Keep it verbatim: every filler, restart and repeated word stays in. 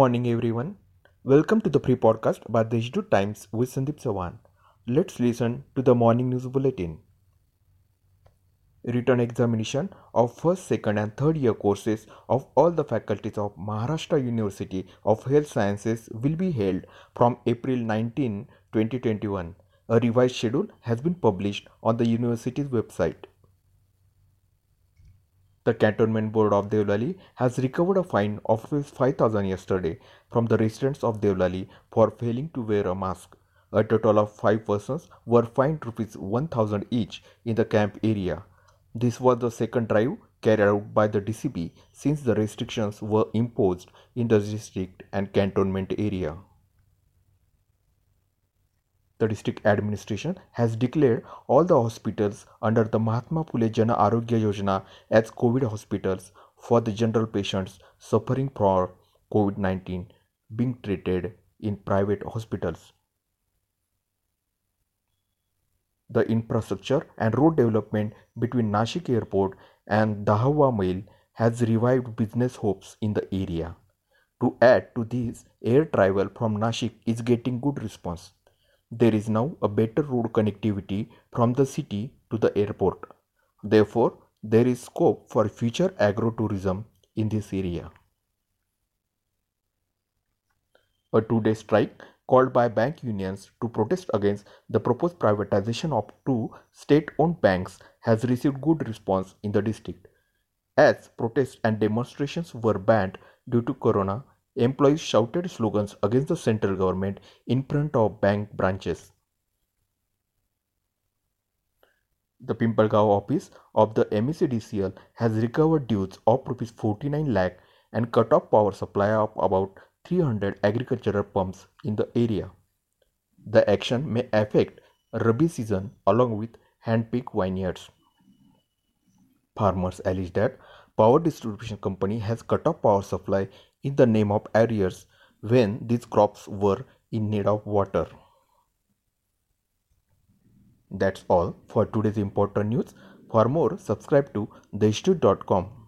morning everyone. Welcome to the pre-podcast by Deshdoot Times with Sandeep Sawant. Let's listen to the morning news bulletin. Written examination of first, second and third year courses of all the faculties of Maharashtra University of Health Sciences will be held from April nineteenth, twenty twenty-one. A revised schedule has been published on the university's website. The Cantonment Board of Deolali has recovered a fine of five thousand yesterday from the residents of Deolali for failing to wear a mask. A total of five persons were fined rupees one thousand each in the camp area. This was the second drive carried out by the D C B since the restrictions were imposed in the district and cantonment area. The district administration has declared all the hospitals under the Mahatma Phule Jana Arogya Yojana as COVID hospitals for the general patients suffering from COVID nineteen being treated in private hospitals. The infrastructure and road development between Nashik Airport and Dahawa Mail has revived business hopes in the area. To add to this, air travel from Nashik is getting good response. There is now a better road connectivity from the city to the airport. Therefore, there is scope for future agro-tourism in this area. A two-day strike called by bank unions to protest against the proposed privatization of two state-owned banks has received good response in the district. As protests and demonstrations were banned due to corona, employees shouted slogans against the central government in front of bank branches. The Pimpalgaon office of the M S C D C L has recovered dues of rupees forty-nine lakh and cut off power supply of about three hundred agricultural pumps in the area. The action may affect Rabi season along with hand-picked vineyards. Farmers allege that power distribution company has cut off power supply in the name of arrears when these crops were in need of water. That's all for today's important news. For more, subscribe to deshdoot dot com.